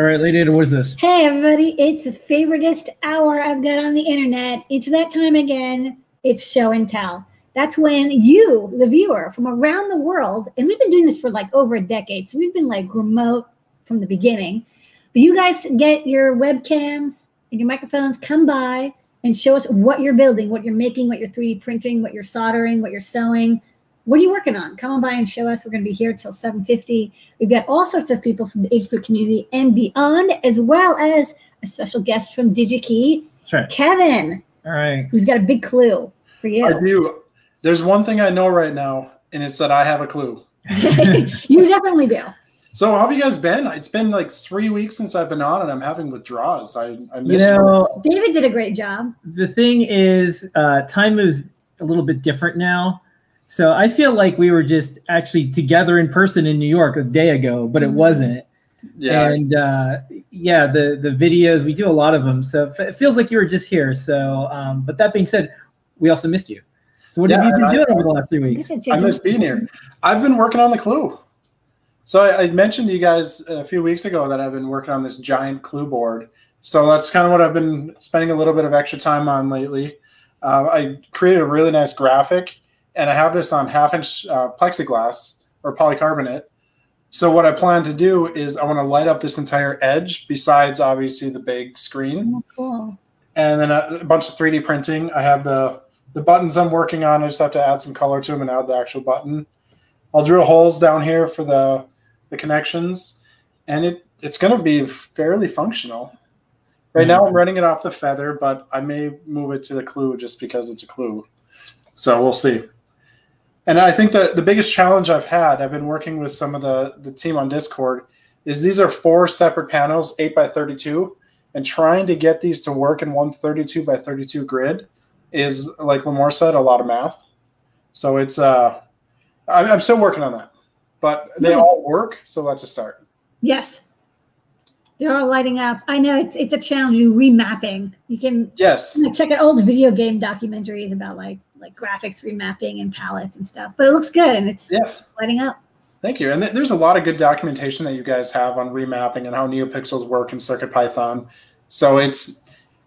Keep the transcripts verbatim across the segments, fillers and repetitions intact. All right, Lady Ada, what is this? Hey, everybody. It's the favoritest hour I've got on the internet. It's that time again. It's show and tell. That's when you, the viewer, from around the world, and we've been doing this for like over a decade, so we've been like remote from the beginning, but you guys get your webcams and your microphones, come by and show us what you're building, what you're making, what you're three D printing, what you're soldering, what you're sewing. What are you working on? Come on by and show us. We're going to be here till seven fifty. We've got all sorts of people from the Age Food community and beyond, as well as a special guest from DigiKey, right. Kevin, all right. who's got a big clue for you. I do. There's one thing I know right now, and it's that I have a clue. You definitely do. So how have you guys been? It's been like three weeks since I've been on, and I'm having withdrawals. I, I missed you know, it. David did a great job. The thing is, uh, time is a little bit different now. So I feel like we were just actually together in person in New York a day ago, but it wasn't. Yeah. And uh, yeah, the, the videos, we do a lot of them. So it feels like you were just here. So, um, but that being said, we also missed you. So what yeah, have you been I, doing over the last three weeks? I miss being here. I've been working on the clue. So I, I mentioned to you guys a few weeks ago that I've been working on this giant clue board. So that's kind of what I've been spending a little bit of extra time on lately. Uh, I created a really nice graphic. And I have this on half-inch uh, plexiglass or polycarbonate. So what I plan to do is I want to light up this entire edge besides, obviously, the big screen. Oh, cool. And then a, a bunch of three D printing. I have the, the buttons I'm working on. I just have to add some color to them and add the actual button. I'll drill holes down here for the, the connections. And it, it's going to be fairly functional. Right mm-hmm. now I'm running it off the Feather, but I may move it to the Clue just because it's a Clue. So we'll see. And I think that the biggest challenge I've had, I've been working with some of the, the team on Discord, is these are four separate panels, eight by thirty-two, and trying to get these to work in one thirty-two by thirty-two grid is, like Lamar said, a lot of math. So it's, uh, I'm, I'm still working on that. But they mm-hmm. all work, so that's a start. Yes. They're all lighting up. I know it's, it's a challenge, you remapping. You can yes. check out old video game documentaries about, like, like graphics remapping and palettes and stuff, but it looks good and it's, yeah. it's lighting up. Thank you. And th there's a lot of good documentation that you guys have on remapping and how NeoPixels work in CircuitPython. So it's,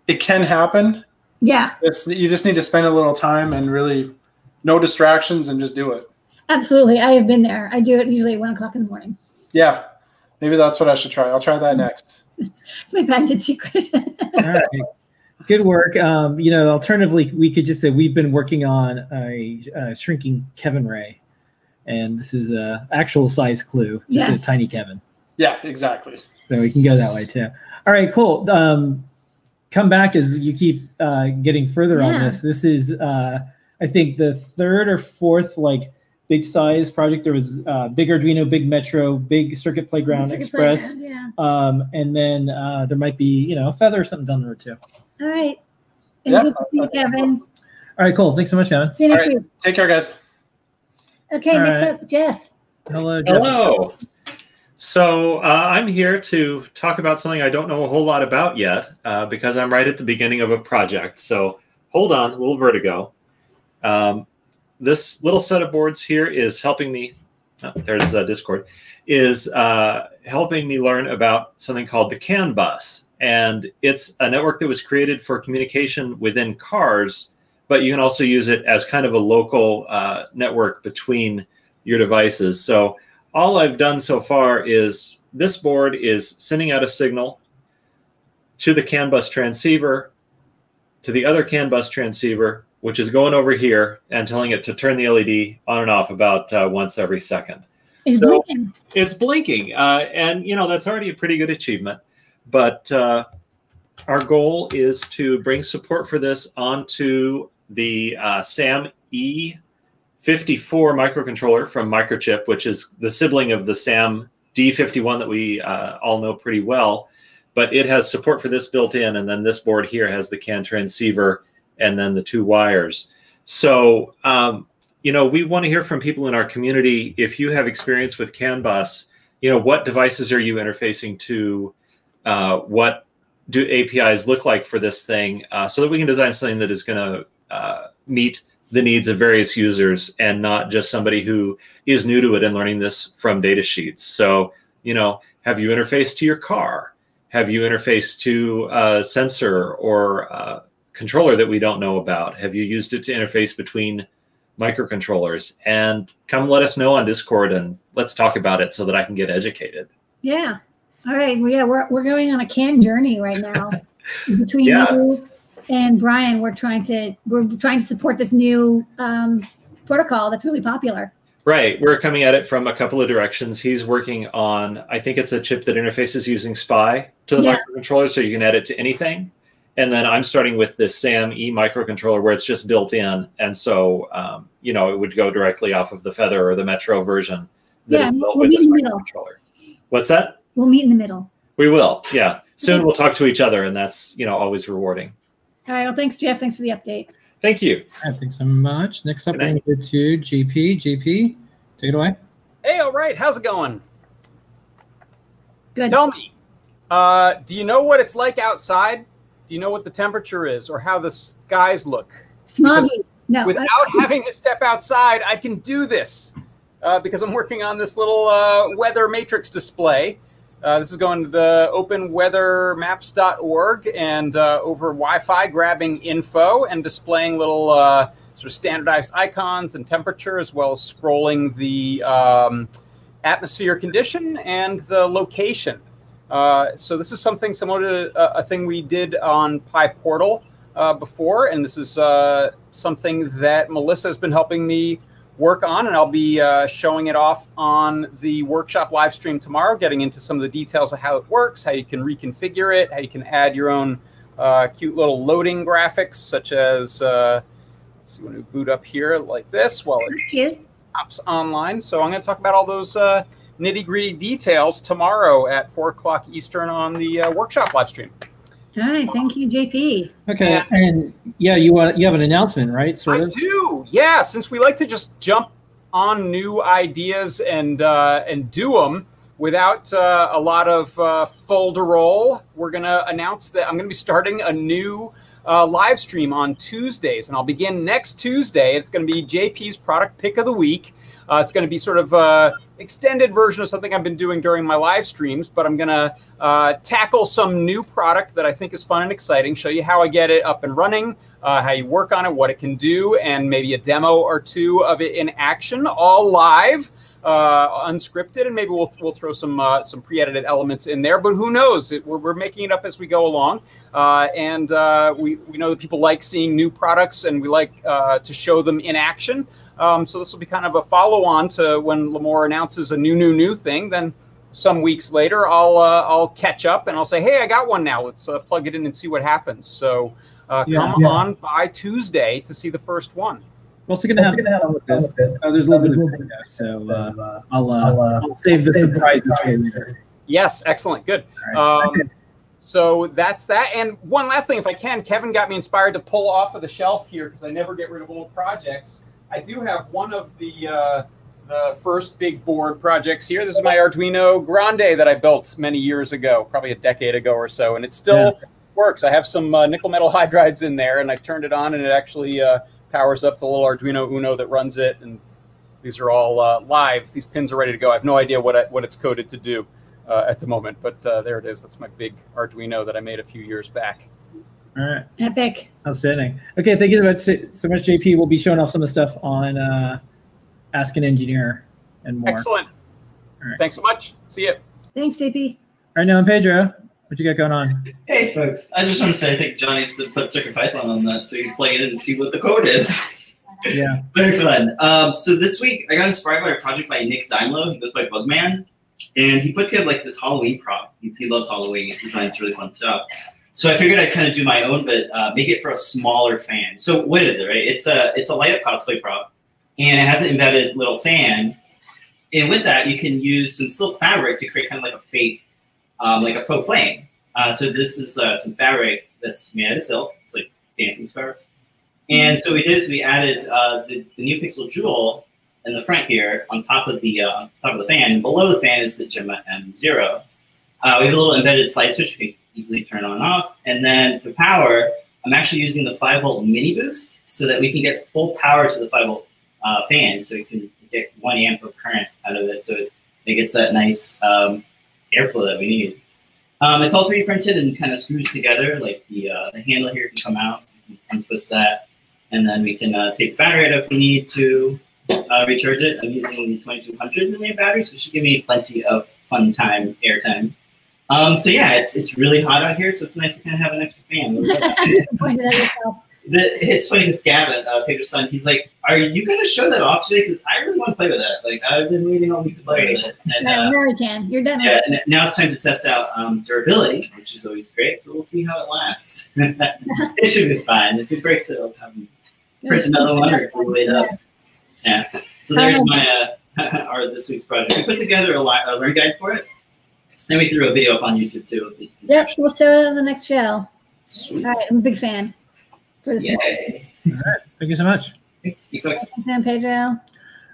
it can happen. Yeah. It's, you just need to spend a little time and really no distractions and just do it. Absolutely. I have been there. I do it usually at one o'clock in the morning. Yeah. Maybe that's what I should try. I'll try that next. It's my patented secret. All right. Good work. Um, you know, alternatively, we could just say we've been working on a, a shrinking Kevin Ray, and this is a actual size Clue, just yes. a tiny Kevin. Yeah, exactly. So we can go that way too. All right, cool. Um, come back as you keep uh, getting further yeah. on this. This is, uh, I think, the third or fourth like big size project. There was uh, big Arduino, big Metro, big Circuit Playground Circuit Express, Playground, yeah. um, and then uh, there might be you know a Feather or something down the road too. All right. And yeah, good to see you, Kevin. So. All right, cool. Thanks so much, Kevin. See you next right. week. Take care, guys. Okay, All next right. up, Jeff. Hello, Jeff. Hello. So uh, I'm here to talk about something I don't know a whole lot about yet uh, because I'm right at the beginning of a project. So hold on, a little vertigo. Um, this little set of boards here is helping me. Oh, there's uh, Discord. Is uh, helping me learn about something called the CAN bus. And it's a network that was created for communication within cars, but you can also use it as kind of a local uh, network between your devices. So all I've done so far is this board is sending out a signal to the CAN bus transceiver, to the other CAN bus transceiver, which is going over here and telling it to turn the L E D on and off about uh, once every second. It's so blinking. It's blinking. Uh, and, you know, that's already a pretty good achievement. But uh, our goal is to bring support for this onto the uh, SAM E fifty-four microcontroller from Microchip, which is the sibling of the SAM D fifty-one that we uh, all know pretty well. But it has support for this built in, and then this board here has the CAN transceiver and then the two wires. So, um, you know, we want to hear from people in our community. If you have experience with CAN bus, you know, what devices are you interfacing to? Uh, what do A P Is look like for this thing uh, so that we can design something that is going to uh, meet the needs of various users and not just somebody who is new to it and learning this from data sheets. So, you know, have you interfaced to your car? Have you interfaced to a sensor or a controller that we don't know about? Have you used it to interface between microcontrollers? And come let us know on Discord and let's talk about it so that I can get educated. Yeah. All right. Well, yeah, we're, we're going on a C A N journey right now. Between yeah. you and Brian, we're trying to we're trying to support this new um, protocol that's really popular. Right. We're coming at it from a couple of directions. He's working on, I think it's a chip that interfaces using S P I to the yeah. microcontroller, so you can add it to anything. And then I'm starting with this SAM-E microcontroller where it's just built in. And so, um, you know, it would go directly off of the Feather or the Metro version that yeah, is built we'll with this microcontroller. What's that? We'll meet in the middle. We will. Yeah. Soon we'll talk to each other, and that's, you know, always rewarding. All right. Well, thanks, Jeff. Thanks for the update. Thank you. Right, thanks so much. Next up, we're going to go to J P. J P, take it away. Hey, all right. How's it going? Good. Tell me, uh, do you know what it's like outside? Do you know what the temperature is or how the skies look? Smoggy. No. Without having to step outside, I can do this uh, because I'm working on this little uh, weather matrix display. Uh, this is going to the open weather maps dot org and uh, over Wi-Fi grabbing info and displaying little uh, sort of standardized icons and temperature, as well as scrolling the um, atmosphere condition and the location. Uh, so this is something similar to a, a thing we did on Pi Portal uh, before, and this is uh, something that Melissa has been helping me work on, and I'll be uh, showing it off on the workshop live stream tomorrow, getting into some of the details of how it works, how you can reconfigure it, how you can add your own uh, cute little loading graphics, such as, uh, let's see, when we boot up here like this while it pops online. So I'm going to talk about all those uh, nitty-gritty details tomorrow at four o'clock Eastern on the uh, workshop live stream. All right, thank you, J P. Okay, yeah. and yeah, you uh, you have an announcement, right? Sort I of? do, yeah. Since we like to just jump on new ideas and uh, and do them without uh, a lot of uh, folderol, we're gonna announce that I'm gonna be starting a new uh, live stream on Tuesdays, and I'll begin next Tuesday. It's gonna be J P's product pick of the week. Uh, it's going to be sort of an extended version of something I've been doing during my live streams, but I'm going to uh, tackle some new product that I think is fun and exciting, show you how I get it up and running, uh, how you work on it, what it can do, and maybe a demo or two of it in action, all live, uh, unscripted, and maybe we'll, we'll throw some, uh, some pre-edited elements in there, but who knows? It, we're, we're making it up as we go along, uh, and uh, we, we know that people like seeing new products, and we like uh, to show them in action. Um, so this will be kind of a follow-on to when Lamar announces a new, new, new thing. Then some weeks later, I'll uh, I'll catch up and I'll say, hey, I got one now. Let's uh, plug it in and see what happens. So uh, yeah, come yeah. on by Tuesday to see the first one. We're also going to have fun with this. Oh, there's a little bit of video, so uh, I'll, uh, I'll, uh, I'll save the surprises for later. Yes, excellent, good. Right. Um, so that's that. And one last thing, if I can, Kevin got me inspired to pull off of the shelf here because I never get rid of old projects. I do have one of the, uh, the first big board projects here. This is my Arduino Grande that I built many years ago, probably a decade ago or so, and it still yeah. works. I have some uh, nickel metal hydrides in there, and I turned it on, and it actually uh, powers up the little Arduino Uno that runs it, and these are all uh, live. These pins are ready to go. I have no idea what, I, what it's coded to do uh, at the moment, but uh, there it is. That's my big Arduino that I made a few years back. All right. Epic. Outstanding. Okay, thank you so much, so much, J P. We'll be showing off some of the stuff on uh, Ask an Engineer and more. Excellent. All right. Thanks so much. See you. Thanks, J P. All right, now, and Pedro, what you got going on? Hey, folks. I just want to say I think Johnny needs to put CircuitPython on that so you can plug it in and see what the code is. Yeah. Very fun. Um, so this week, I got inspired by a project by Nick Dimelo. He goes by Bugman. And he put together like this Halloween prop. He, he loves Halloween. He designs really fun stuff. So I figured I'd kind of do my own, but uh, make it for a smaller fan. So what is it, right? It's a it's a light-up cosplay prop, and it has an embedded little fan. And with that, you can use some silk fabric to create kind of like a fake, um, like a faux flame. Uh, so this is uh, some fabric that's made out of silk. It's like dancing sparks. And so we did is we added uh, the, the NeoPixel jewel in the front here on top of the uh, top of the fan. And below the fan is the Gemma M zero. Uh, we have a little embedded slide switch we can easily turn on and off. And then for power, I'm actually using the five volt mini boost so that we can get full power to the five volt uh, fan. So we can get one amp of current out of it. So it, it gets that nice um, airflow that we need. Um, it's all three D printed and kind of screws together. Like the uh, the handle here can come out, you can untwist that, and then we can uh, take the battery out if we need to uh, recharge it. I'm using the twenty-two hundred milliamp battery, so it should give me plenty of fun time, air time. Um, so yeah, it's it's really hot out here, so it's nice to kind of have an extra fan. The, it's funny because Gavin, uh, Pedro's son, he's like, "Are you gonna show that off today? Because I really want to play with that. Like I've been waiting all week to play with it." And, uh, no, you can. You're done. Yeah, and now it's time to test out um, durability, which is always great. So we'll see how it lasts. It should be fine. If it breaks, it'll come print another one or glue it up. Yeah. So there's my uh, our this week's project. We put together a, lot, a learn guide for it, and we threw a video up on YouTube too. Yep, we'll show it on the next channel. Sweet. All right, I'm a big fan. For this. All right. Thank you so much. Thanks. Thanks, Pedro.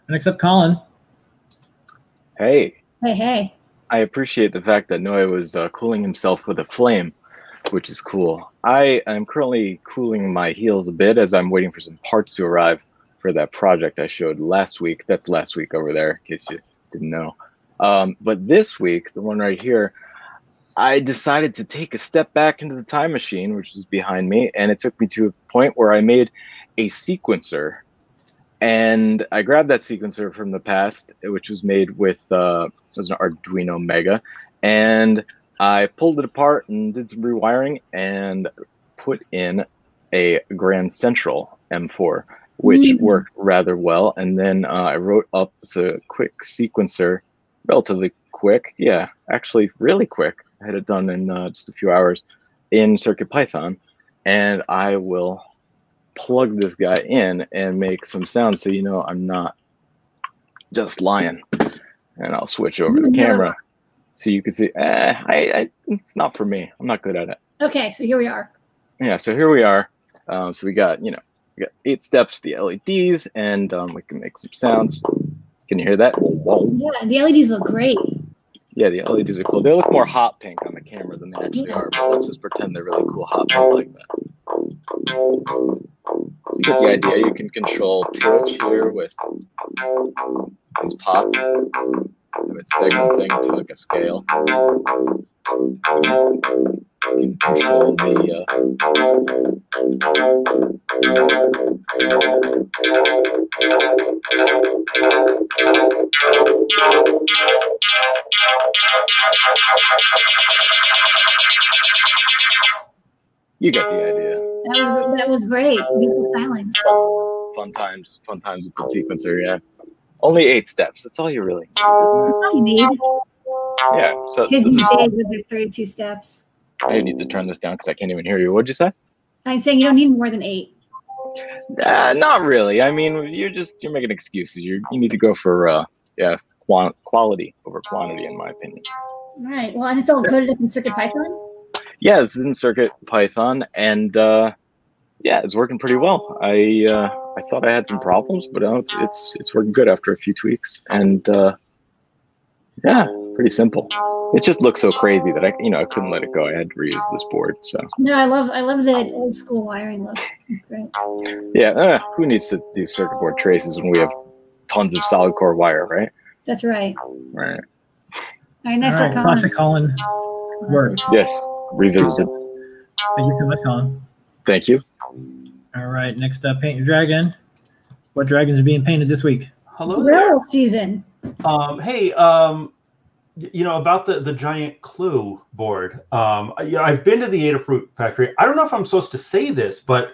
Next up, Colin. Hey. Hey, hey. I appreciate the fact that Noah was uh, cooling himself with a flame, which is cool. I am currently cooling my heels a bit as I'm waiting for some parts to arrive for that project I showed last week. That's last week over there, in case you didn't know. Um, but this week, the one right here, I decided to take a step back into the time machine, which is behind me, and it took me to a point where I made a sequencer. And I grabbed that sequencer from the past, which was made with uh, it was an Arduino Mega, and I pulled it apart and did some rewiring and put in a Grand Central M four, which mm-hmm. worked rather well. And then uh, I wrote up a quick sequencer, relatively quick, yeah, actually really quick. I had it done in uh, just a few hours in Circuit Python, and I will plug this guy in and make some sound so you know I'm not just lying. And I'll switch over the camera so you can see. Eh, I, I, it's not for me. I'm not good at it. Okay, so here we are. Yeah, so here we are. Um, so we got you know we got eight steps, the L E Ds, and um, we can make some sounds. Can you hear that? Whoa. Yeah, the L E Ds look great. Yeah, the L E Ds are cool. They look more hot pink on the camera than they actually are, but let's just pretend they're really cool hot pink like that. So you get the idea. You can control pitch here with these pots. It's segmenting to like a scale. You can control the... Uh, You got the idea. That was that was great. Beautiful silence. Fun times, fun times with the sequencer. Yeah, only eight steps. That's all you really need, isn't it? That's all you need. Yeah. So fifty days with the thirty-two steps. I need to turn this down because I can't even hear you. What'd you say? I'm saying you don't need more than eight. Uh, not really. I mean, you're just you're making excuses. You you need to go for uh yeah. quality over quantity, in my opinion. All right. Well, and it's all coded up in Circuit Python. Yeah, this is in Circuit Python, and uh, yeah, it's working pretty well. I uh, I thought I had some problems, but uh, it's it's it's working good after a few tweaks, and uh, yeah, pretty simple. It just looks so crazy that I you know I couldn't let it go. I had to reuse this board. So no, I love I love that old school wiring look. Yeah, uh, who needs to do circuit board traces when we have tons of solid core wire, right? That's right. Right. All right, nice work, Colin. Classic Colin work. Yes, revisited. Thank you so much, Colin. Thank you. All right, next up, paint your dragon. What dragons are being painted this week? Hello there. World season. Um, hey, um, you know, about the, the giant clue board. Um, I, you know, I've been to the Adafruit factory. I don't know if I'm supposed to say this, but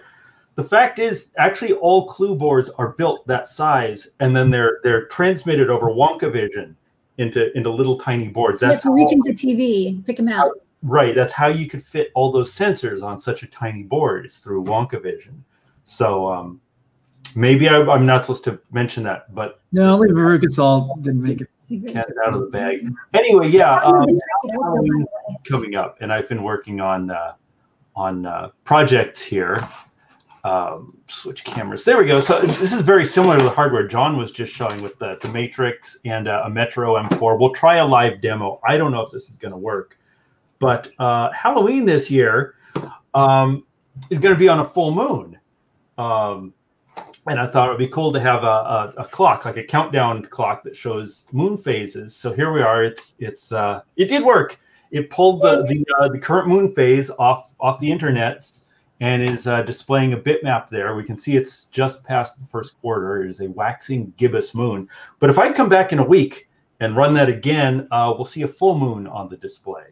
the fact is, actually, all clue boards are built that size, and then they're they're transmitted over WonkaVision into into little tiny boards. That's how reaching the T V, pick them out. Right. That's how you could fit all those sensors on such a tiny board is through WonkaVision. So um, maybe I, I'm not supposed to mention that, but no, leave it. It's all didn't make it. Cat out of the bag. Anyway, yeah, um, Halloween's coming up, and I've been working on uh, on uh, projects here. Um, switch cameras. There we go. So this is very similar to the hardware John was just showing with the, the Matrix and uh, a Metro M four. We'll try a live demo. I don't know if this is going to work, but uh, Halloween this year um, is going to be on a full moon. Um, and I thought it would be cool to have a, a, a clock, like a countdown clock that shows moon phases. So here we are. It's, it's, uh, it did work. it pulled the the, uh, the current moon phase off off the internets and is uh, displaying a bitmap there. We can see it's just past the first quarter. It is a waxing gibbous moon. But if I come back in a week and run that again, uh, we'll see a full moon on the display.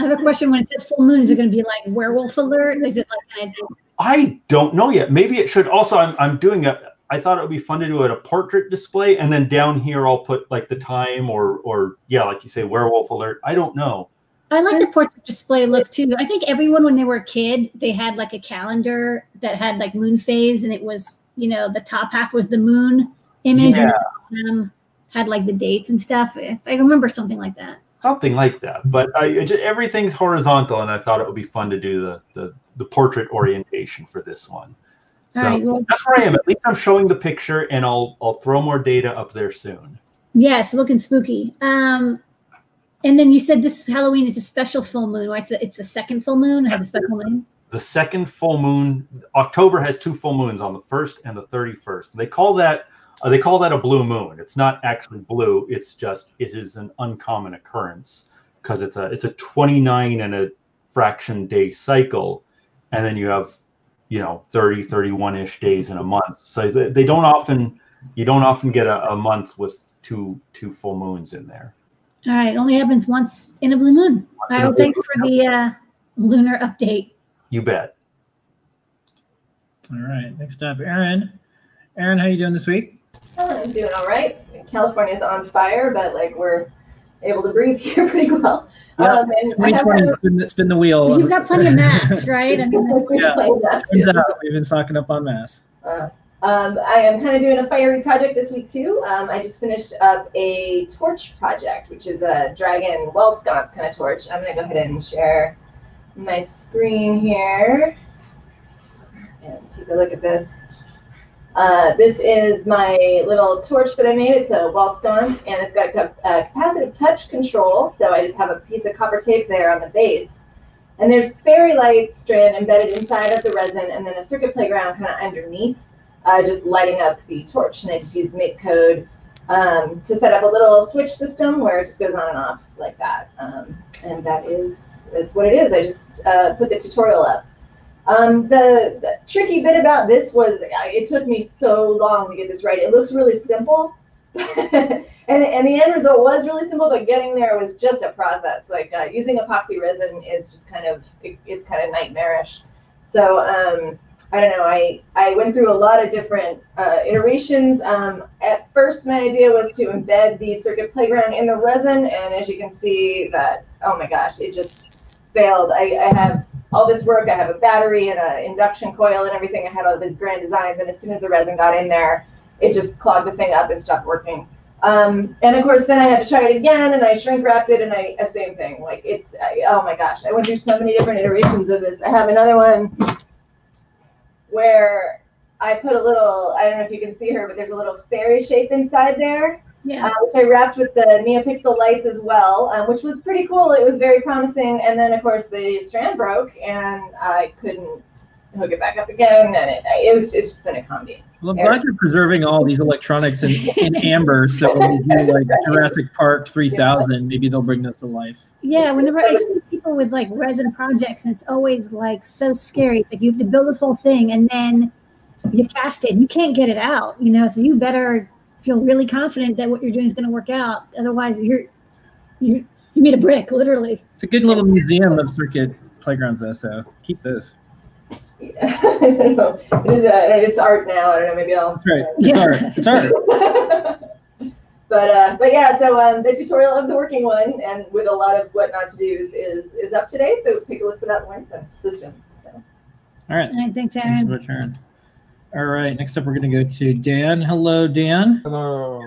I have a question. When it says full moon, is it going to be like werewolf alert? Is it like? I don't know yet. Maybe it should. Also, I'm I'm doing a. I thought it would be fun to do it a portrait display, and then down here I'll put like the time or or yeah, like you say, werewolf alert. I don't know. I like the portrait display look too. I think everyone when they were a kid, they had like a calendar that had like moon phase, and it was, you know, the top half was the moon image, yeah. and um, had like the dates and stuff. I remember something like that. Something like that, but I, it just, everything's horizontal, and I thought it would be fun to do the the, the portrait orientation for this one. So right, well, that's where I am. At least I'm showing the picture, and I'll I'll throw more data up there soon. Yes, looking spooky. Um, and then you said this Halloween is a special full moon. Right? It's the, it's the second full moon. It has a special name. The second full moon. October has two full moons on the first and the thirty-first. They call that. Uh, they call that a blue moon. It's not actually blue. It's just it is an uncommon occurrence because it's a it's a twenty-nine and a fraction day cycle, and then you have, you know, thirty, thirty-one-ish days in a month. So they, they don't often you don't often get a, a month with two two full moons in there. All right, it only happens once in a blue moon. All right, thanks for the uh, lunar update. You bet. All right, next up, Aaron. Aaron, how you doing this week? I'm doing all right. California's on fire, but like we're able to breathe here pretty well. Yeah, um, and twenty twenty, spin, the, spin the wheel. You've got plenty of masks, right? I mean, like, yeah, turns out we've been stocking up on masks. Uh, um, I am kind of doing a fiery project this week too. Um, I just finished up a torch project, which is a dragon well sconce kind of torch. I'm gonna go ahead and share my screen here and take a look at this. Uh, this is my little torch that I made. It's a well sconce, and it's got a, a capacitive touch control. So I just have a piece of copper tape there on the base. And there's fairy light strand embedded inside of the resin, and then a Circuit Playground kind of underneath, uh, just lighting up the torch. And I just use make code um, to set up a little switch system where it just goes on and off like that. Um, and that is that's what it is. I just uh, put the tutorial up. Um, the, the tricky bit about this was it took me so long to get this right. It looks really simple, and, and the end result was really simple, but getting there was just a process. Like uh, using epoxy resin is just kind of, it, it's kind of nightmarish. So um, I don't know, I, I went through a lot of different uh, iterations. Um, at first, my idea was to embed the Circuit Playground in the resin, and as you can see that, oh my gosh, it just failed. I, I have all this work. I have a battery and an induction coil and everything. I had all these grand designs, and as soon as the resin got in there, it just clogged the thing up and stopped working. Um, and of course, then I had to try it again, and I shrink wrapped it, and I uh, same thing. Like it's I, oh my gosh, I went through so many different iterations of this. I have another one where I put a little, I don't know if you can see her, but there's a little fairy shape inside there. Yeah. Uh, which I wrapped with the NeoPixel lights as well, um, which was pretty cool. It was very promising. And then, of course, the strand broke, and I couldn't hook it back up again. And it, it was it's just been a comedy. Well, I'm glad you're preserving all these electronics in, in amber. So when we do like Jurassic Park three thousand, maybe they'll bring this to life. Yeah, whenever I see people with like resin projects, and it's always like so scary. It's like you have to build this whole thing, and then you cast it, and you can't get it out, you know. So you better feel really confident that what you're doing is going to work out. Otherwise, you're, you're you made a brick, literally. It's a good little museum of Circuit Playgrounds, though, so keep those. Yeah, I don't know. It is a, it's art now. I don't know. Maybe I'll. That's right. It's yeah. art. It's art. But uh, but yeah. So um, the tutorial of the working one, and with a lot of what not to do's, is is up today. So take a look for that one system. So. All right. All right. Thanks, Aaron. Thanks for return. All right, next up, we're going to go to Dan. Hello, Dan. Hello.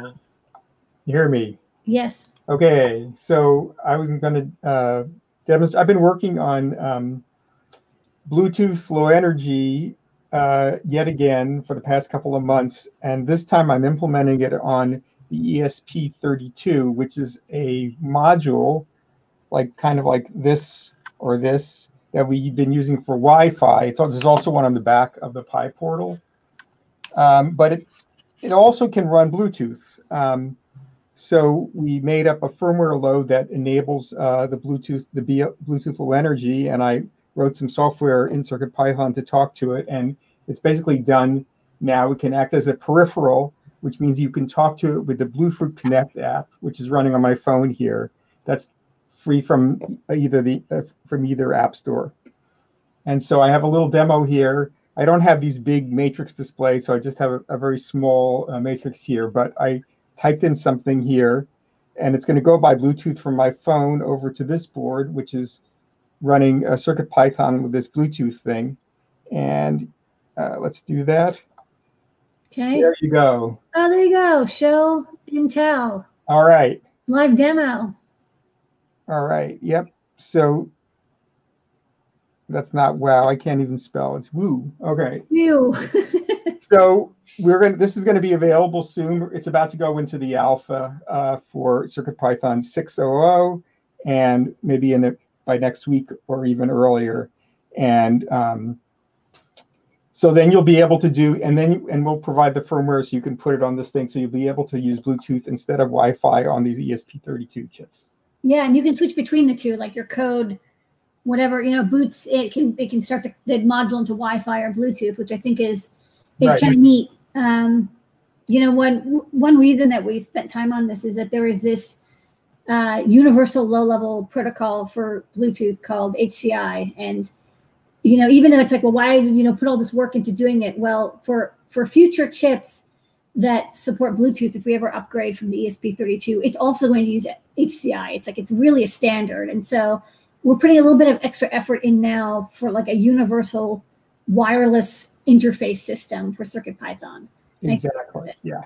You hear me? Yes. OK, so I was going to uh, demonstrate. I've been working on um, Bluetooth low energy uh, yet again for the past couple of months. And this time, I'm implementing it on the E S P thirty-two, which is a module, like kind of like this or this, that we've been using for Wi-Fi. It's, there's also one on the back of the Pi Portal. Um, but it, it also can run Bluetooth. Um, So we made up a firmware load that enables uh, the Bluetooth, the Bluetooth Low Energy, and I wrote some software in CircuitPython to talk to it, and it's basically done now. It can act as a peripheral, which means you can talk to it with the Bluetooth Connect app, which is running on my phone here. That's free from either the uh, from either app store. And so I have a little demo here. I don't have these big matrix displays, so I just have a, a very small uh, matrix here, but I typed in something here, and it's going to go by Bluetooth from my phone over to this board, which is running a CircuitPython with this Bluetooth thing. And uh, let's do that. Okay. There you go. Oh, there you go. Show and tell. All right. Live demo. All right. Yep. So that's not wow. I can't even spell. It's woo. Okay. Woo. So we're going. This is going to be available soon. It's about to go into the alpha uh, for CircuitPython six point oh, and maybe in the, by next week or even earlier. And um, so then you'll be able to do, and then and we'll provide the firmware so you can put it on this thing. So you'll be able to use Bluetooth instead of Wi-Fi on these E S P thirty-two chips. Yeah, and you can switch between the two, like your code. Whatever, you know, boots, it can it can start the, the module into Wi-Fi or Bluetooth, which I think is is right. Kind of neat. Um, you know, one one reason that we spent time on this is that there is this uh, universal low-level protocol for Bluetooth called H C I, and you know, even though it's like, well, why you know put all this work into doing it? Well, for for future chips that support Bluetooth, if we ever upgrade from the E S P thirty-two, it's also going to use H C I. It's like it's really a standard, and so we're putting a little bit of extra effort in now for like a universal wireless interface system for CircuitPython. Exactly. Yeah.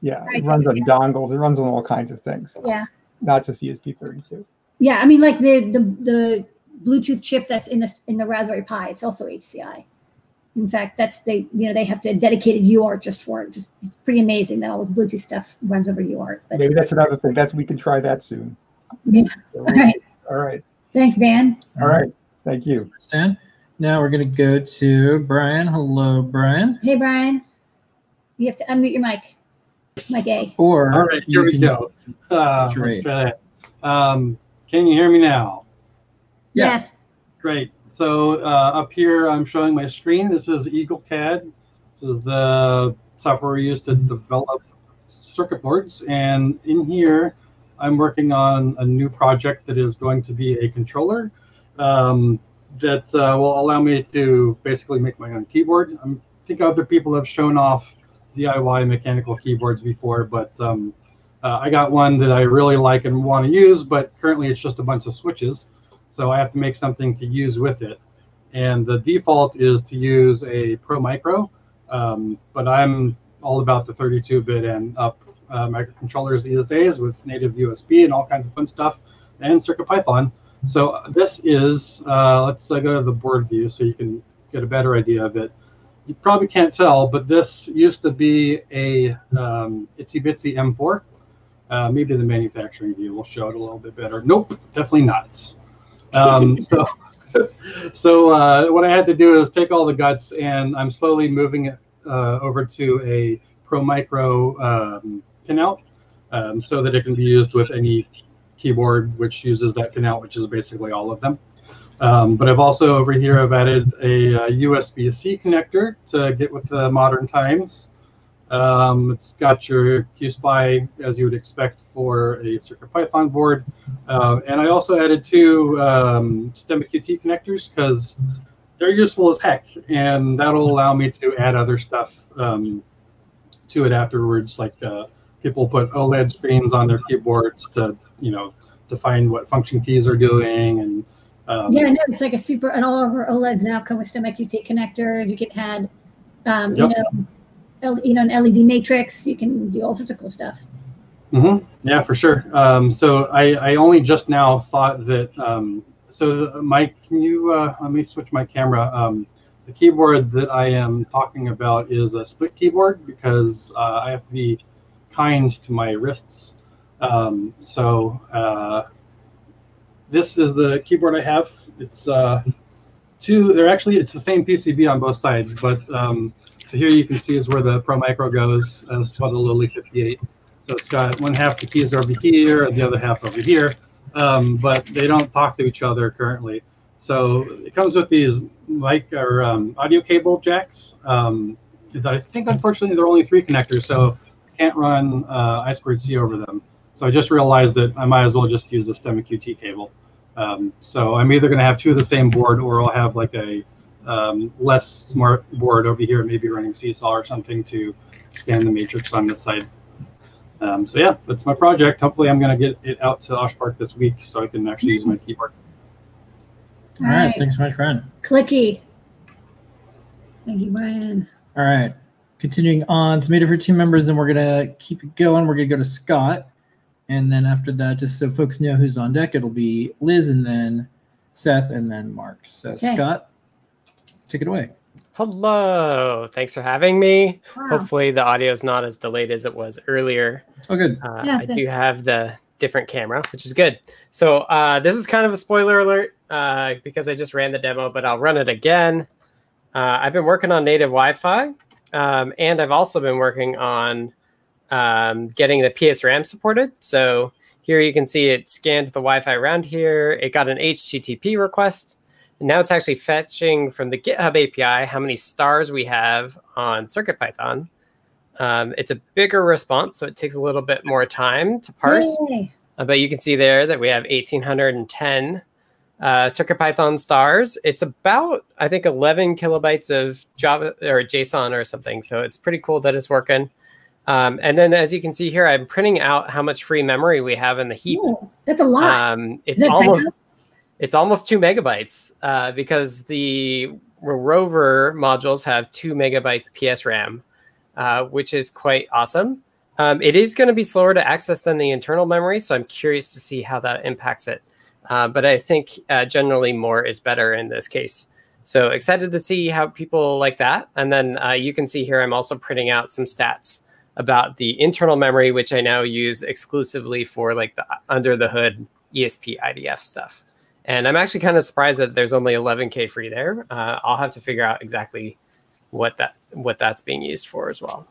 Yeah. It runs on dongles. It runs on all kinds of things. Yeah. Not just E S P thirty-two. Yeah. I mean, like the, the, the Bluetooth chip that's in the, in the Raspberry Pi, it's also H C I. In fact, that's they, you know, they have to dedicated U A R T just for it. Just, it's pretty amazing that all this Bluetooth stuff runs over U A R T. But maybe that's another thing. That's, we can try that soon. Yeah. So, all right. All right. Thanks, Dan. All right. Thank you. Dan. Now we're going to go to Brian. Hello, Brian. Hey, Brian. You have to unmute your mic. Mic A. Or all right. Here we go. Uh, let's try that. Um, can you hear me now? Yeah. Yes. Great. So uh, up here, I'm showing my screen. This is Eagle C A D. This is the software we use to develop circuit boards. And in here, I'm working on a new project that is going to be a controller um, that uh, will allow me to basically make my own keyboard. I think other people have shown off D I Y mechanical keyboards before, but um, uh, I got one that I really like and want to use, but currently it's just a bunch of switches. So I have to make something to use with it. And the default is to use a Pro Micro, um, but I'm all about the thirty-two bit and up Uh, microcontrollers these days with native U S B and all kinds of fun stuff, and CircuitPython. So this is, uh, let's uh, go to the board view so you can get a better idea of it. You probably can't tell, but this used to be a um, itsy bitsy M four. Uh, maybe the manufacturing view will show it a little bit better. Nope, definitely not. Um, so so uh, what I had to do is take all the guts, and I'm slowly moving it uh, over to a Pro Micro um, pinout, um, so that it can be used with any keyboard which uses that pinout, which is basically all of them. Um, but I've also over here, I've added a, a U S B C connector to get with the modern times. Um, it's got your Q S P I, as you would expect for a CircuitPython board. Uh, and I also added two um, STEMMA Q T connectors because they're useful as heck, and that'll allow me to add other stuff um, to it afterwards, like uh, people put OLED screens on their keyboards to, you know, define what function keys are doing. And um, yeah, no, it's like a super, and all of our OLEDs now come with STEMMA Q T connectors. You can add, um, yep. you know, you know, an L E D matrix. You can do all sorts of cool stuff. Mm-hmm. Yeah, for sure. Um, so I, I only just now thought that. Um, so Mike, can you uh, let me switch my camera? Um, The keyboard that I am talking about is a split keyboard because uh, I have to be kind to my wrists. Um, so uh, this is the keyboard I have. It's uh, two, they're actually, it's the same P C B on both sides, but um, so here you can see is where the Pro Micro goes. That's what the Lily fifty-eight So it's got one half the keys over here and the other half over here, um, but they don't talk to each other currently. So it comes with these mic or um, audio cable jacks. Um, that I think unfortunately there are only three connectors, so I can't run uh, I squared C over them. So I just realized that I might as well just use a STEMMA Q T cable. Um, so I'm either going to have two of the same board, or I'll have like a um, less smart board over here, maybe running Seesaw or something to scan the matrix on this side. Um, so yeah, that's my project. Hopefully I'm going to get it out to Osh Park this week so I can actually use my keyboard. All right. All right. Thanks so much, Brian. Clicky. Thank you, Brian. All right. Continuing on to meet different team members, then we're going to keep it going. We're going to go to Scott. And then after that, just so folks know who's on deck, it'll be Liz and then Seth and then Mark. So okay. Scott, take it away. Hello. Thanks for having me. Wow. Hopefully the audio is not as delayed as it was earlier. Oh, good. Uh, yeah, I good. do have the different camera, which is good. So uh, this is kind of a spoiler alert uh, because I just ran the demo, but I'll run it again. Uh, I've been working on native Wi-Fi, um, and I've also been working on um, getting the P S RAM supported. So here you can see it scanned the Wi-Fi around here. It got an H T T P request. And now it's actually fetching from the GitHub A P I how many stars we have on CircuitPython. Um, it's a bigger response, so it takes a little bit more time to parse. Uh, but you can see there that we have one thousand eight hundred ten uh, CircuitPython stars. It's about, I think, eleven kilobytes of Java or JSON or something. So it's pretty cool that it's working. Um, and then, as you can see here, I'm printing out how much free memory we have in the heap. Ooh, that's a lot. Um, it's almost technical? It's almost two megabytes uh, because the rover modules have two megabytes P S RAM. Uh, which is quite awesome. Um, it is going to be slower to access than the internal memory, so I'm curious to see how that impacts it. Uh, but I think uh, generally more is better in this case. So excited to see how people like that. And then uh, you can see here I'm also printing out some stats about the internal memory, which I now use exclusively for like the under the hood E S P I D F stuff. And I'm actually kind of surprised that there's only eleven K free there. Uh, I'll have to figure out exactly what that what that's being used for as well.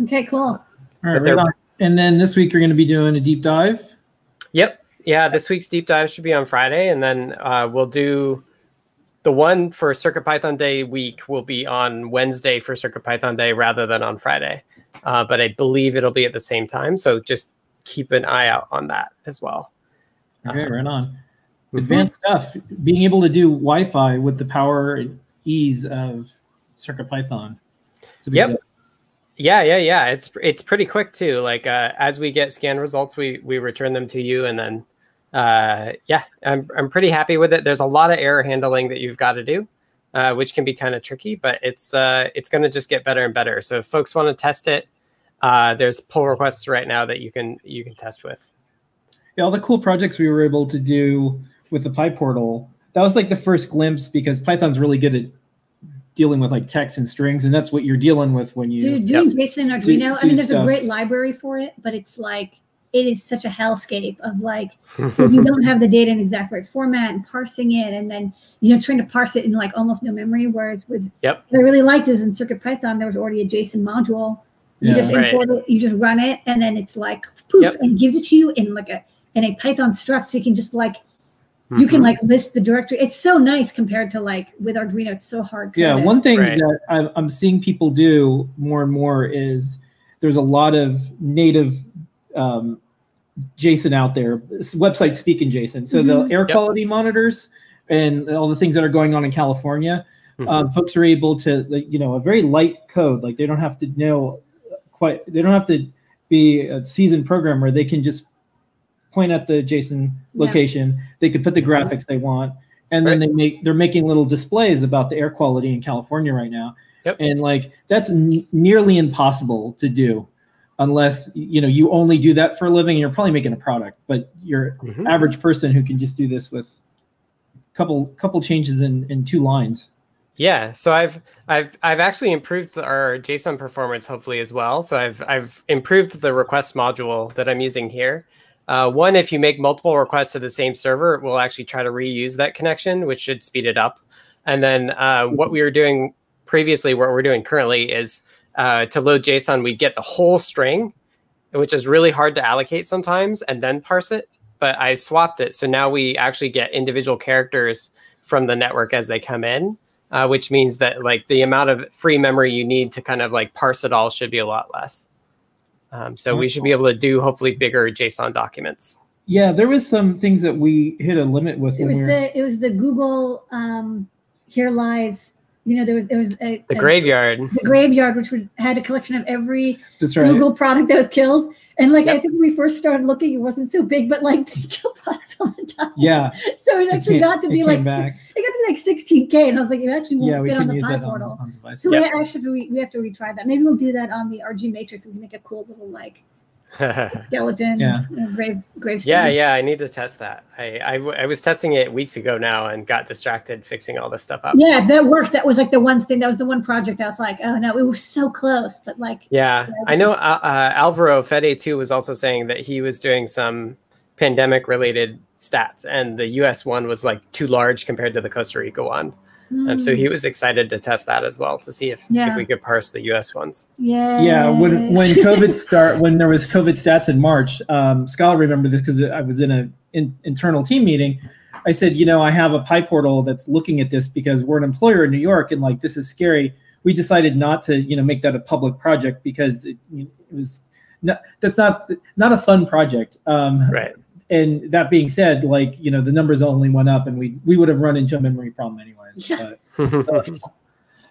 Okay, cool. All right, right and then this week you're going to be doing a deep dive. Yep. Yeah, this week's deep dive should be on Friday, and then uh, we'll do the one for CircuitPython Day week will be on Wednesday for CircuitPython Day rather than on Friday. Uh, but I believe it'll be at the same time, so just keep an eye out on that as well. Okay, um, right on. Advanced mm-hmm. stuff. Being able to do Wi-Fi with the power and ease of CircuitPython. Yep. Good. Yeah, yeah, yeah. It's it's pretty quick too. Like uh, as we get scan results, we we return them to you, and then uh, yeah, I'm I'm pretty happy with it. There's a lot of error handling that you've got to do, uh, which can be kind of tricky, but it's uh, it's going to just get better and better. So if folks want to test it, uh, there's pull requests right now that you can you can test with. Yeah, all the cool projects we were able to do with the Pi Portal. That was like the first glimpse because Python's really good at dealing with like text and strings, and that's what you're dealing with when you do doing yep. JSON and Arduino. Do, I mean, there's stuff. a great library for it, but it's like it is such a hellscape of like if you don't have the data in the exact right format and parsing it, and then you know trying to parse it in like almost no memory. Whereas with yep, what I really liked is in CircuitPython there was already a JSON module. You yeah, just right. import it, you just run it, and then it's like poof, yep. and it gives it to you in like a in a Python struct, so you can just like. You can like list the directory. It's so nice compared to like with Arduino. It's so hard. Yeah. One thing right. that I'm, I'm seeing people do more and more is there's a lot of native um, JSON out there, websites speak in JSON. So mm-hmm. the air yep. quality monitors and all the things that are going on in California, mm-hmm. um, folks are able to, you know, a very light code. Like they don't have to know quite, they don't have to be a seasoned programmer. They can just point at the JSON location. Yeah. They could put the graphics they want, and right. then they make they're making little displays about the air quality in California right now. Yep. And like that's nearly impossible to do, unless you know you only do that for a living and you're probably making a product. But your mm-hmm. average person who can just do this with a couple couple changes in in two lines. Yeah, so I've I've I've actually improved our JSON performance hopefully as well. So I've I've improved the request module that I'm using here. Uh, one, if you make multiple requests to the same server, it will actually try to reuse that connection, which should speed it up. And then uh, what we were doing previously, what we're doing currently is uh, to load JSON, we get the whole string which is really hard to allocate sometimes and then parse it. But I swapped it. So now we actually get individual characters from the network as they come in, uh, which means that like the amount of free memory you need to kind of like parse it all should be a lot less. Um, so we should be able to do hopefully bigger JSON documents. Yeah, there was some things that we hit a limit with. It was the it was the Google um, here lies. You know, there was there was a, the graveyard. A, the graveyard, which would, had a collection of every right. Google product that was killed. And like yep. I think when we first started looking, it wasn't so big, but like they killed products all the time. Yeah. So it actually it got to be like back. it got to be like sixteen K, and I was like, it actually won't yeah, fit on the Pi Portal. On, on the so yep. we actually we, we have to retry that. Maybe we'll do that on the R G matrix. We can make a cool little like. skeleton yeah. grave, grave yeah yeah I need to test that. I, I I was testing it weeks ago now and got distracted fixing all this stuff up. Yeah, that works. That was like the one thing, that was the one project I was like, oh no, we were so close, but like yeah, yeah. I know uh, uh, Alvaro Fede too was also saying that he was doing some pandemic related stats and the U S one was like too large compared to the Costa Rica one. Mm. Um, so he was excited to test that as well to see if, yeah. if we could parse the U S ones. Yeah. Yeah. When when COVID start when there was COVID stats in March, um, Scott remember this because I was in an in, internal team meeting. I said, you know, I have a Pi Portal that's looking at this because we're an employer in New York, and like this is scary. We decided not to, you know, make that a public project because it, it was not, that's not not a fun project. Um, right. And that being said, like, you know, the numbers only went up and we we would have run into a memory problem anyways. Yeah. But, uh,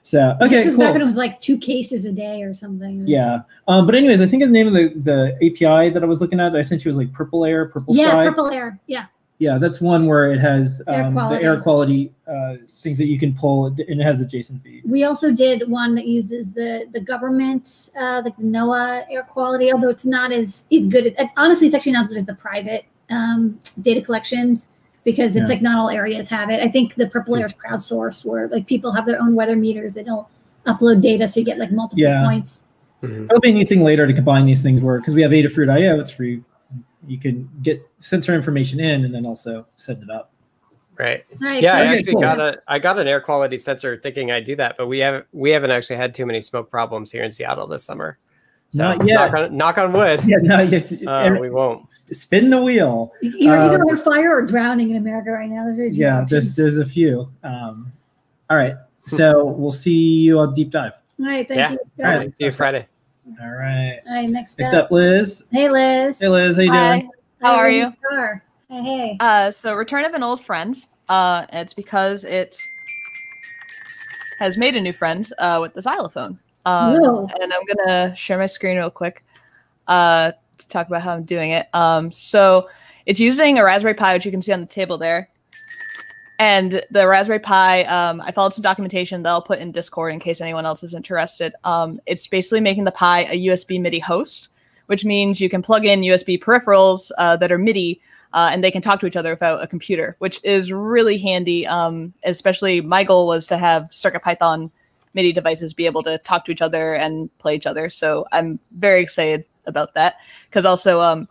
so, okay, this was cool. Back when it was like two cases a day or something. Was... Yeah. Um, but anyways, I think the name of the, the A P I that I was looking at, I sent you was like Purple Air, Purple Sky. Yeah, Purple Air, yeah. Yeah, that's one where it has um, air the air quality uh, things that you can pull, and it has a JSON feed. We also did one that uses the the government, uh, like the NOAA air quality, although it's not as, as good. As, honestly, it's actually not as good as the private um data collections because it's yeah. like not all areas have it. I think the Purple Air is crowdsourced where like people have their own weather meters. They don't upload data, so you get like multiple yeah. points. Mm-hmm. That'll be a new thing later to combine these things where because we have Adafruit dot I O, it's free. You can get sensor information in and then also send it up. Right. right yeah, so I actually cool. got a I got an air quality sensor thinking I'd do that, but we haven't we haven't actually had too many smoke problems here in Seattle this summer. So not yet. Knock, on, knock on wood. Yeah, not yet. Uh, we won't spin the wheel. Either, um, either on fire or drowning in America right now. There's yeah, there's there's a few. Um, all right, so we'll see you on deep dive. All right, thank yeah. you. All right, see you Friday. All right. All right. Next, next up. up, Liz. Hey, Liz. Hey, Liz. How you Hi. doing? How, How are you? Are? Hey, hey. Uh, so return of an old friend. Uh, it's because it has made a new friend uh, with the xylophone. Um, and I'm going to share my screen real quick uh, to talk about how I'm doing it. Um, so it's using a Raspberry Pi, which you can see on the table there. And the Raspberry Pi, um, I followed some documentation that I'll put in Discord in case anyone else is interested. Um, it's basically making the Pi a U S B MIDI host, which means you can plug in U S B peripherals uh, that are MIDI, uh, and they can talk to each other without a computer, which is really handy. Um, especially my goal was to have CircuitPython MIDI devices be able to talk to each other and play each other. So I'm very excited about that because also um,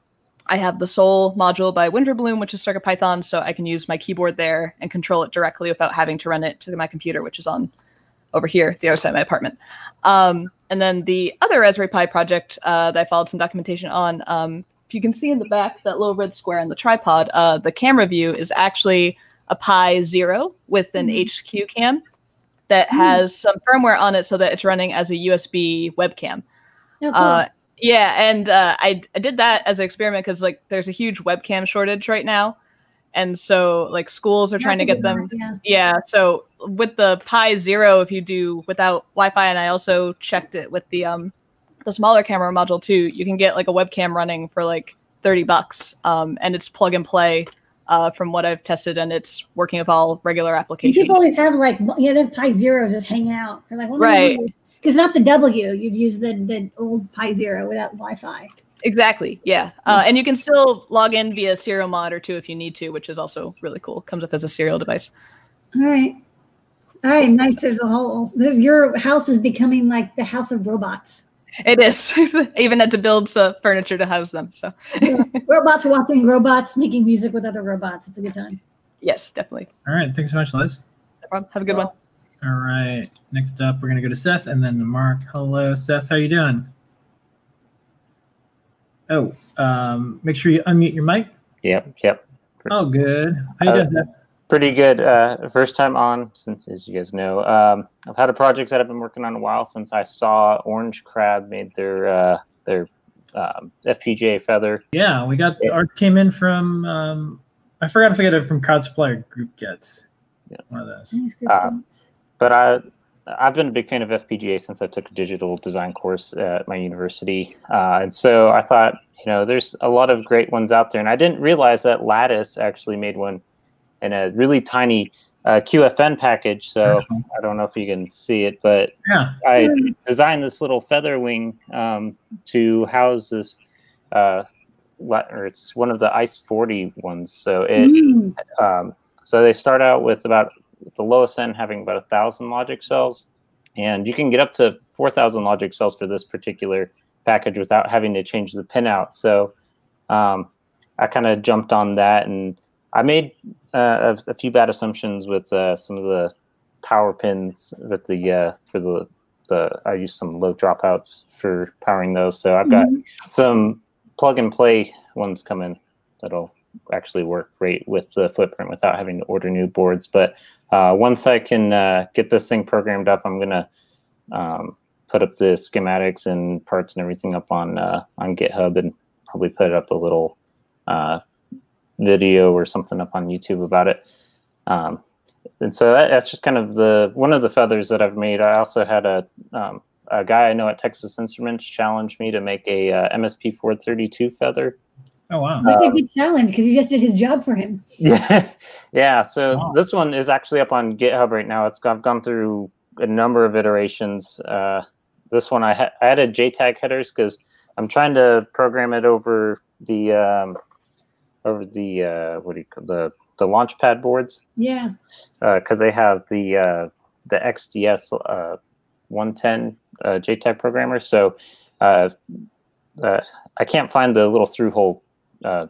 I have the Soul module by Winterbloom, which is CircuitPython, so I can use my keyboard there and control it directly without having to run it to my computer, which is on over here, the other side of my apartment. Um, and then the other Raspberry Pi project uh, that I followed some documentation on, um, if you can see in the back, that little red square on the tripod, uh, the camera view is actually a Pi Zero with an mm-hmm. H Q cam that has mm. some firmware on it so that it's running as a U S B webcam. Oh, cool. uh, yeah, and uh, I, I did that as an experiment because like there's a huge webcam shortage right now. And so like schools are trying to get them. That, yeah. yeah, so with the Pi Zero, if you do without Wi-Fi, and I also checked it with the um, the smaller camera module too, you can get like a webcam running for like thirty bucks. Um, and it's plug and play. Uh, from what I've tested, and it's working with all regular applications. And people always have like, yeah, the Pi Zeros just hang out. They're like, well, right? It's not the W. You'd use the the old Pi Zero without Wi-Fi. Exactly. Yeah, uh, and you can still log in via serial monitor too if you need to, which is also really cool. Comes up as a serial device. All right, all right, nice. There's a whole. There's, your house is becoming like the house of robots. It is. I even had to build some furniture to house them. So yeah. Robots walking, robots making music with other robots. It's a good time. Yes, definitely. All right. Thanks so much, Liz. No problem. Have a good one. All right. Next up, we're going to go to Seth and then Mark. Hello, Seth. How you doing? Oh, um, make sure you unmute your mic. Yep, yep. Oh, good. How you doing, Seth? Pretty good. Uh, first time on since, as you guys know, um, I've had a project that I've been working on a while since I saw Orange Crab made their uh, their um, F P G A Feather. Yeah, we got the art came in from um, I forgot if I got it from Crowd Supplier Group Gets. Yeah, one of those. Nice group uh, but I. I've been a big fan of F P G A since I took a digital design course at my university. Uh, and so I thought, you know, there's a lot of great ones out there. And I didn't realize that Lattice actually made one in a really tiny uh, Q F N package. So I don't know if you can see it, but yeah. I designed this little feather wing um, to house this, uh, or it's one of the ICE forty ones. So, it, mm. um, so they start out with about the lowest end having about a thousand logic cells, and you can get up to four thousand logic cells for this particular package without having to change the pinout. So um, I kind of jumped on that, and I made uh, a, a few bad assumptions with uh, some of the power pins with the uh, for the, the I used some low dropouts for powering those. So I've got mm-hmm. some plug and play ones coming that'll actually work great with the footprint without having to order new boards. But uh, once I can uh, get this thing programmed up, I'm gonna um, put up the schematics and parts and everything up on uh, on GitHub, and probably put up a little uh, video or something up on YouTube about it. Um, and so that, that's just kind of the one of the feathers that I've made. I also had a um, a guy I know at Texas Instruments challenge me to make a uh, M S P four thirty-two feather. Oh, wow. That's um, a good challenge because you just did his job for him. Yeah. Yeah. So wow. This one is actually up on GitHub right now. It's I've gone through a number of iterations. Uh, this one I, ha I added J tag headers because I'm trying to program it over the um, over the uh, what do you call the the launchpad boards? Yeah. Because uh, they have the uh, the X D S uh, one ten uh, J tag programmer. So uh, uh, I can't find the little through hole. Uh,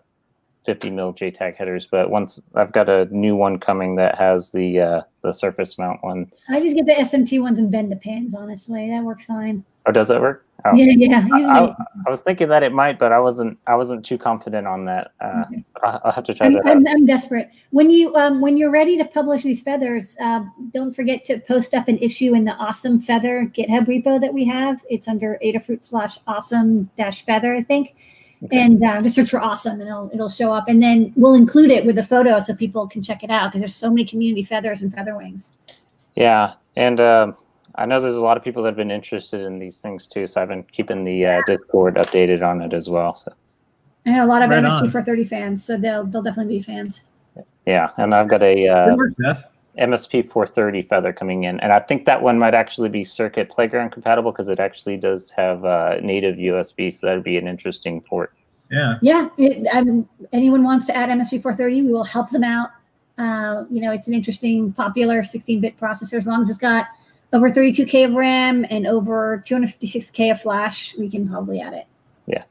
fifty mil J tag headers, but once I've got a new one coming that has the uh, the surface mount one. I just get the S M T ones and bend the pins. Honestly, that works fine. Oh, does that work? Oh. Yeah, yeah. I, I, I was thinking that it might, but I wasn't. I wasn't too confident on that. Uh, okay. I, I'll have to try I'm, that. I'm, out. I'm desperate. When you um, when you're ready to publish these feathers, uh, don't forget to post up an issue in the awesome feather GitHub repo that we have. It's under Adafruit slash awesome dash feather, I think. Okay. And uh, just search for awesome, and it'll, it'll show up. And then we'll include it with a photo so people can check it out, because there's so many community feathers and feather wings. Yeah, and uh, I know there's a lot of people that have been interested in these things, too. So I've been keeping the uh, Discord updated on it as well. So. And a lot of right M S P four thirty fans, so they'll, they'll definitely be fans. Yeah, and I've got a uh, M S P four thirty feather coming in. And I think that one might actually be Circuit Playground compatible, because it actually does have uh, native U S B, so that would be an interesting port. Yeah. Yeah. It, I mean, anyone wants to add M S P four thirty, we will help them out. Uh, you know, it's an interesting, popular sixteen bit processor. As long as it's got over thirty-two K of RAM and over two hundred fifty-six K of flash, we can probably add it. Yeah.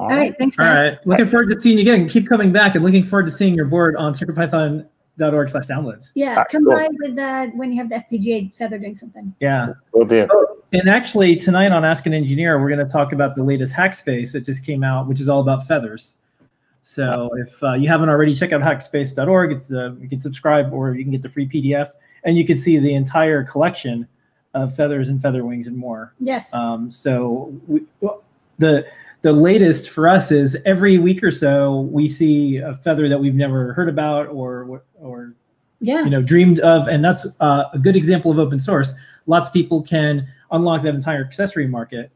All, All right. right. Thanks, All Sam. right. Looking forward to seeing you again. Keep coming back, and looking forward to seeing your board on CircuitPython. Dot org slash downloads. Yeah, right, come cool. by with uh, when you have the F P G A feather doing something. Yeah, we'll do. Oh, and actually, tonight on Ask an Engineer, we're going to talk about the latest Hackspace that just came out, which is all about feathers. So yeah. if uh, you haven't already, check out hackspace dot org. It's uh, you can subscribe, or you can get the free P D F, and you can see the entire collection of feathers and feather wings and more. Yes. Um, so we, the the latest for us is every week or so we see a feather that we've never heard about or or yeah. you know dreamed of, and that's uh, a good example of open source. Lots of people can unlock that entire accessory market,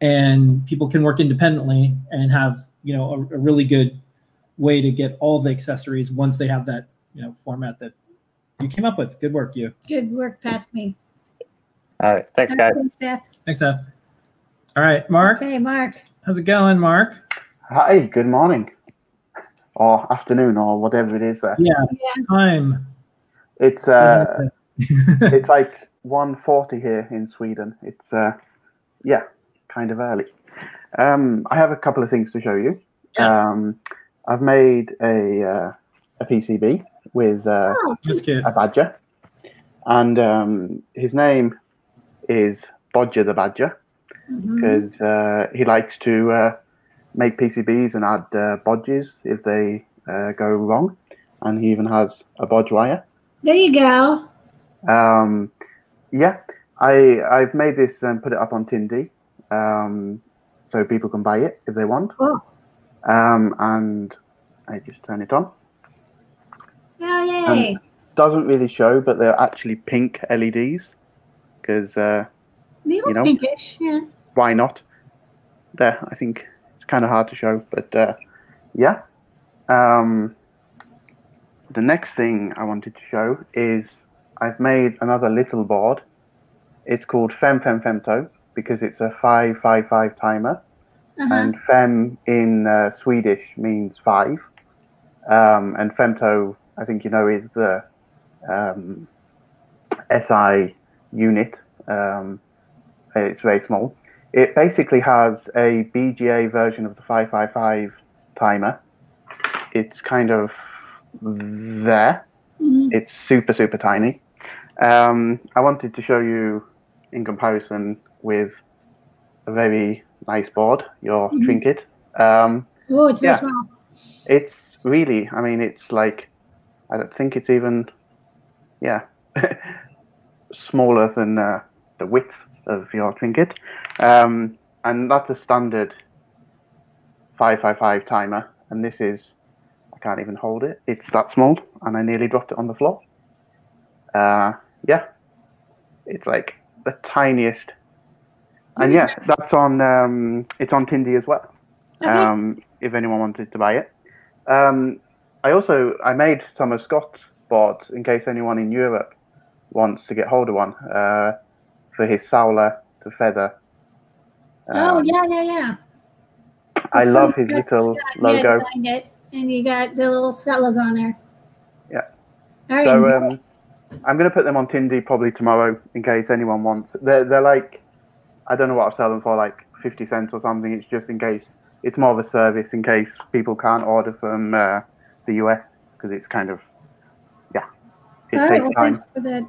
and people can work independently and have you know a, a really good way to get all the accessories once they have that you know format that you came up with. Good work, you. Good work, past me. All right, thanks, all right, guys. Thanks, Seth. Thanks, Seth. All right, Mark. Hey, Mark. How's it going, Mark? Hi, good morning. Or afternoon, or whatever it is there. Yeah, yeah. time. It's uh, it's like one forty here in Sweden. It's, uh, yeah, kind of early. Um, I have a couple of things to show you. Yeah. Um, I've made a, uh, a P C B with uh, oh, a badger. And um, his name is Bodger the Badger. Because uh, he likes to uh, make P C Bs and add uh, bodges if they uh, go wrong. And he even has a bodge wire. There you go. Um, yeah, I, I've made this and put it up on Tindy, um, so people can buy it if they want. Cool. Um, and I just turn it on. Oh, yay. And doesn't really show, but they're actually pink L E Ds because, uh, they look, you know, pinkish, yeah. Why not? There, I think it's kind of hard to show, but uh, yeah. Um, the next thing I wanted to show is I've made another little board. It's called Fem Fem Femto because it's a five five five timer, uh-huh. and Fem in uh, Swedish means five, um, and Femto, I think you know, is the um, S I unit. Um, it's very small. It basically has a B G A version of the five five five timer. It's kind of there. Mm-hmm. It's super, super tiny. Um, I wanted to show you in comparison with a very nice board, your mm-hmm. Trinket. Um, oh, it's very yeah. small. It's really, I mean, it's like, I don't think it's even, yeah, smaller than uh, the width of your Trinket. Um, and that's a standard five five five timer. And this is, I can't even hold it. It's that small, and I nearly dropped it on the floor. Uh, yeah, it's like the tiniest. And yeah, that's on, um, it's on Tindy as well, um, okay. if anyone wanted to buy it. Um, I also, I made some of Scott's boards in case anyone in Europe wants to get hold of one, uh, for his Solar to Feather. Um, oh, yeah, yeah, yeah. That's I love his little Scott logo. It, and you got the little Scott logo on there. Yeah. All right. So um, I'm going to put them on Tindy probably tomorrow in case anyone wants. They're, they're like, I don't know what I'll sell them for, like fifty cents or something. It's just in case, it's more of a service in case people can't order from uh, the U S because it's kind of, yeah, it All takes right, well, time. Thanks for the,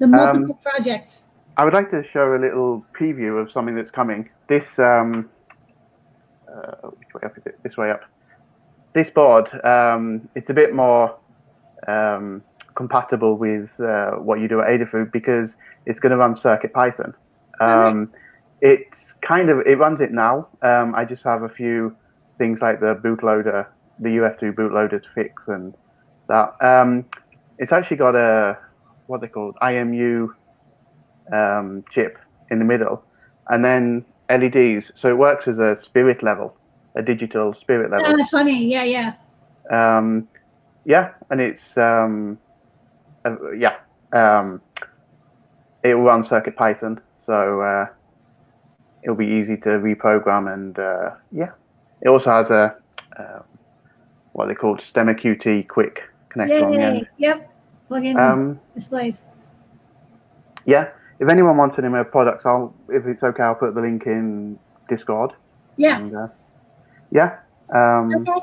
the multiple um, projects. I would like to show a little preview of something that's coming. This, um, uh, which way up is it? This way up. This board, um, it's a bit more um, compatible with uh, what you do at Adafruit because it's going to run Circuit Python. Um, nice. It's kind of, it runs it now. Um, I just have a few things like the bootloader, the U F two bootloader to fix and that. Um, it's actually got a, what they call I M U. Um, chip in the middle, and then L E Ds. So it works as a spirit level, a digital spirit level. Oh, that's funny. Yeah, yeah. Um, yeah, and it's um, uh, yeah. Um, it will run Circuit Python, so uh, it'll be easy to reprogram. And uh, yeah, it also has a uh, what they call STEMMA Q T quick connector on the end. Yep. Plug in um, displays. Yeah. If anyone wants any more products, I'll, if it's okay, I'll put the link in Discord. Yeah. And, uh, yeah. Um, okay.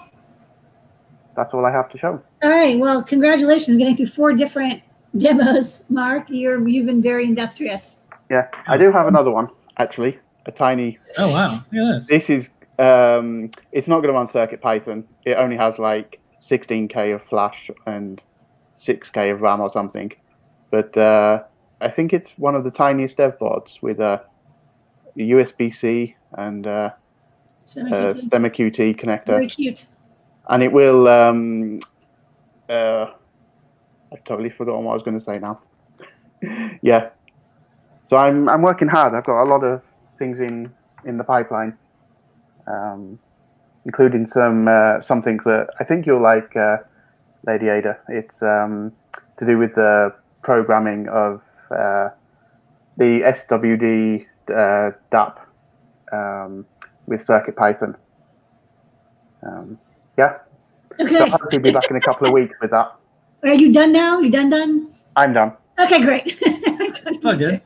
That's all I have to show. All right. Well, congratulations getting through four different demos, Mark. You're, you've been very industrious. Yeah. I do have another one, actually. A tiny. Oh, wow. Yes. This is, um, it's not going to run Circuit Python. It only has like sixteen K of flash and six K of RAM or something. But, uh, I think it's one of the tiniest dev boards with a U S B C and a STEMMA Q T connector. Very cute. And it will, um, uh, I've totally forgotten what I was going to say now. Yeah. So I'm, I'm working hard. I've got a lot of things in, in the pipeline, um, including some, uh, something that I think you'll like, uh, Lady Ada. It's, um, to do with the programming of, Uh, the S W D uh, D A P um, with CircuitPython. Um, yeah. Okay. So I'll hopefully be back in a couple of weeks with that. Are you done now? You done done? I'm done. Okay, great. Oh, good.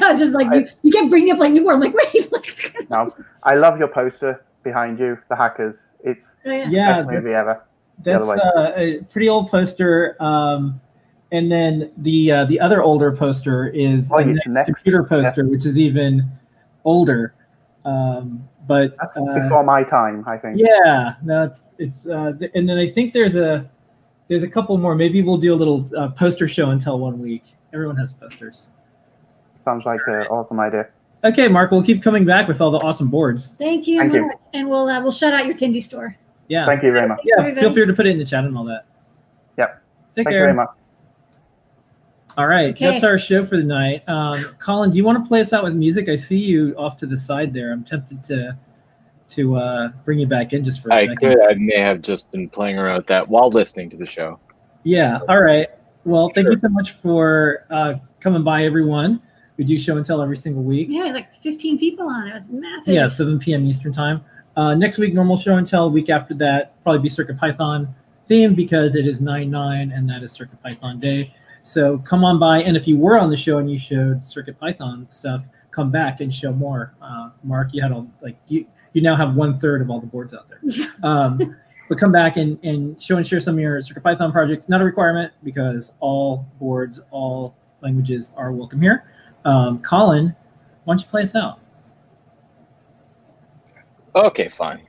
No, it's just like, I, you, you kept bringing up like new more. I'm like, wait. Look. No, I love your poster behind you, the hackers. It's oh, yeah. yeah, best movie ever. That's uh, a pretty old poster. Um, And then the uh, the other older poster is oh, the next next. computer poster, yeah. which is even older. Um, But that's uh, before my time, I think. Yeah, no, it's it's. Uh, th and then I think there's a there's a couple more. Maybe we'll do a little uh, poster show and tell one week. Everyone has posters. Sounds like an awesome idea. Okay, Mark, we'll keep coming back with all the awesome boards. Thank you, Thank Mark. You. And we'll uh, we'll shout out your Tindy store. Yeah. Thank you very much. Yeah, everybody. Feel free to put it in the chat and all that. Yep. Take Thank care. You very much. All right, okay. That's our show for the night. Um, Colin, do you want to play us out with music? I see you off to the side there. I'm tempted to to uh, bring you back in just for a I second. I could. I may have just been playing around with that while listening to the show. Yeah. So, all right. Well, thank sure. you so much for uh, coming by, everyone. We do show and tell every single week. Yeah, there's like fifteen people on it. It was massive. Yeah, seven P M Eastern time. Uh, next week, normal show and tell. Week after that, probably be Circuit Python themed because it is nine nine and that is Circuit Python Day. So come on by, and if you were on the show and you showed CircuitPython stuff, come back and show more. Uh, Mark, you had all like you you now have one third of all the boards out there. Um, but come back and and show and share some of your CircuitPython projects. Not a requirement because all boards, all languages are welcome here. Um, Colin, why don't you play us out? Okay, fine.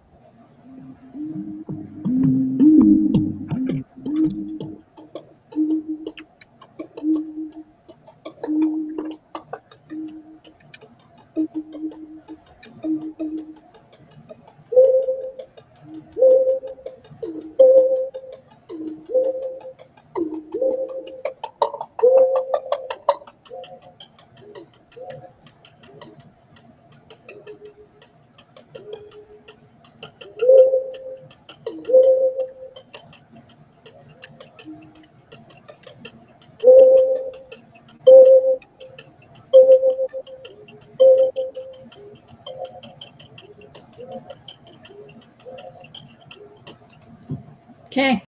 Okay.